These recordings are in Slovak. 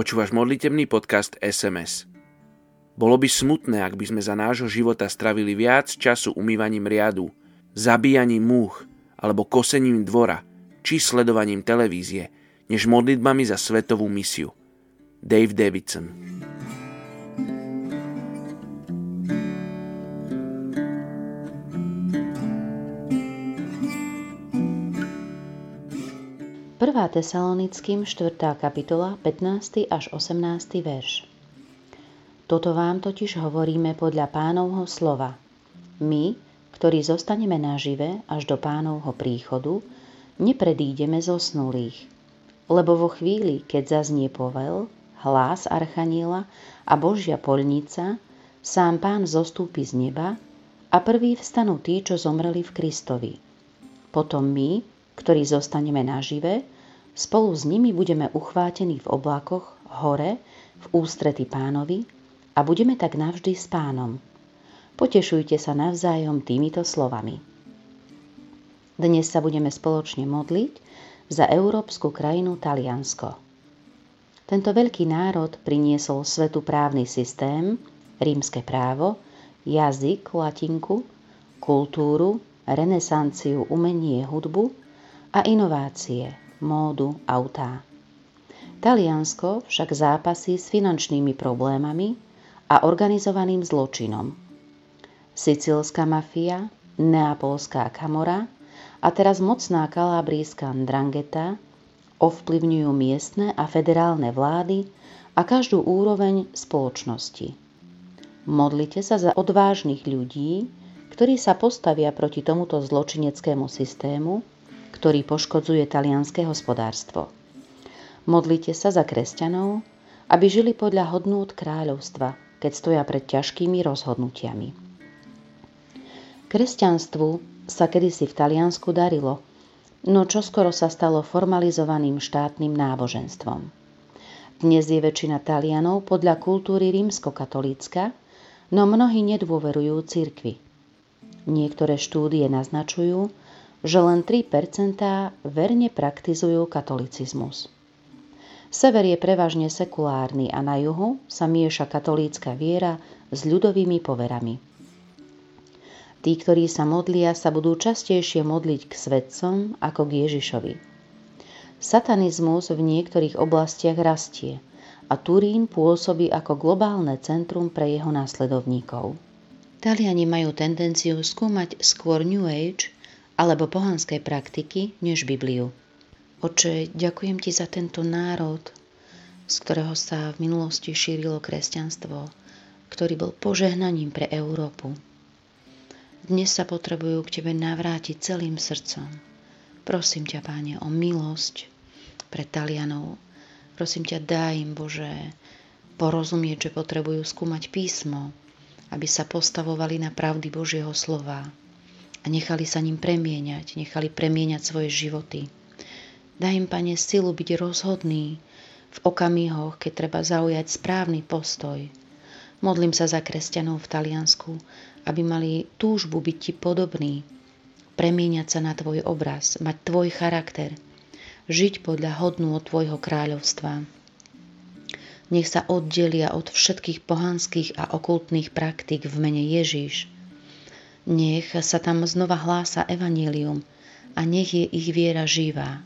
Počúvaš modlitebný podcast SMS. Bolo by smutné, ak by sme za nášho života stravili viac času umývaním riadu, zabíjaním múch alebo kosením dvora či sledovaním televízie, než modlitbami za svetovú misiu. Dave Davidson. Tesalonickým 4. kapitola 15. až 18. verš. Toto vám totiž hovoríme podľa Pánovho slova. My, ktorí zostaneme nažive až do Pánovho príchodu, nepredídeme zosnulých. Lebo vo chvíli, keď zaznie povel, hlas archaniela a Božia poľnica, sám Pán zostúpi z neba a prví vstanú tí, čo zomreli v Kristovi. Potom my, ktorí zostaneme nažive, spolu s nimi budeme uchvátení v oblakoch hore v ústrety Pánovi a budeme tak navždy s Pánom. Potešujte sa navzájom týmito slovami. Dnes sa budeme spoločne modliť za európsku krajinu Taliansko. Tento veľký národ priniesol svetu právny systém, rímske právo, jazyk, latinku, kultúru, renesanciu, umenie, hudbu a inovácie, módu, autá. Taliansko však zápasí s finančnými problémami a organizovaným zločinom. Sicílska mafia, neapolská kamora a teraz mocná kalábrijská Ndrangheta ovplyvňujú miestne a federálne vlády a každú úroveň spoločnosti. Modlite sa za odvážnych ľudí, ktorí sa postavia proti tomuto zločineckému systému, ktorý poškodzuje talianske hospodárstvo. Modlite sa za kresťanov, aby žili podľa hodnôt kráľovstva, keď stoja pred ťažkými rozhodnutiami. Kresťanstvu sa kedysi v Taliansku darilo, no čoskoro sa stalo formalizovaným štátnym náboženstvom. Dnes je väčšina Talianov podľa kultúry rímskokatolícka, no mnohí nedôverujú cirkvi. Niektoré štúdie naznačujú, že len 3% verne praktizujú katolicizmus. Sever je prevažne sekulárny a na juhu sa mieša katolícka viera s ľudovými poverami. Tí, ktorí sa modlia, sa budú častejšie modliť k svetcom ako k Ježišovi. Satanizmus v niektorých oblastiach rastie a Turín pôsobí ako globálne centrum pre jeho následovníkov. Taliani majú tendenciu skúmať skôr New Age alebo pohanské praktiky, než Bibliu. Oče, ďakujem ti za tento národ, z ktorého sa v minulosti šírilo kresťanstvo, ktorý bol požehnaním pre Európu. Dnes sa potrebujú k tebe navrátiť celým srdcom. Prosím ťa, Páne, o milosť pre Talianov. Prosím ťa, daj im, Bože, porozumieť, že potrebujú skúmať písmo, aby sa postavovali na pravdy Božieho slova a nechali sa ním premieňať, nechali premieňať svoje životy. Daj im, Pane, silu byť rozhodný v okamihoch, keď treba zaujať správny postoj. Modlím sa za kresťanov v Taliansku, aby mali túžbu byť ti podobný, premieňať sa na tvoj obraz, mať tvoj charakter, žiť podľa hodnôt tvojho kráľovstva. Nech sa oddelia od všetkých pohanských a okultných praktík v mene Ježiš. Nech sa tam znova hlása evanjelium a nech je ich viera živá.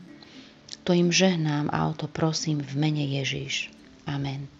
To im žehnám a o to prosím v mene Ježiš. Amen.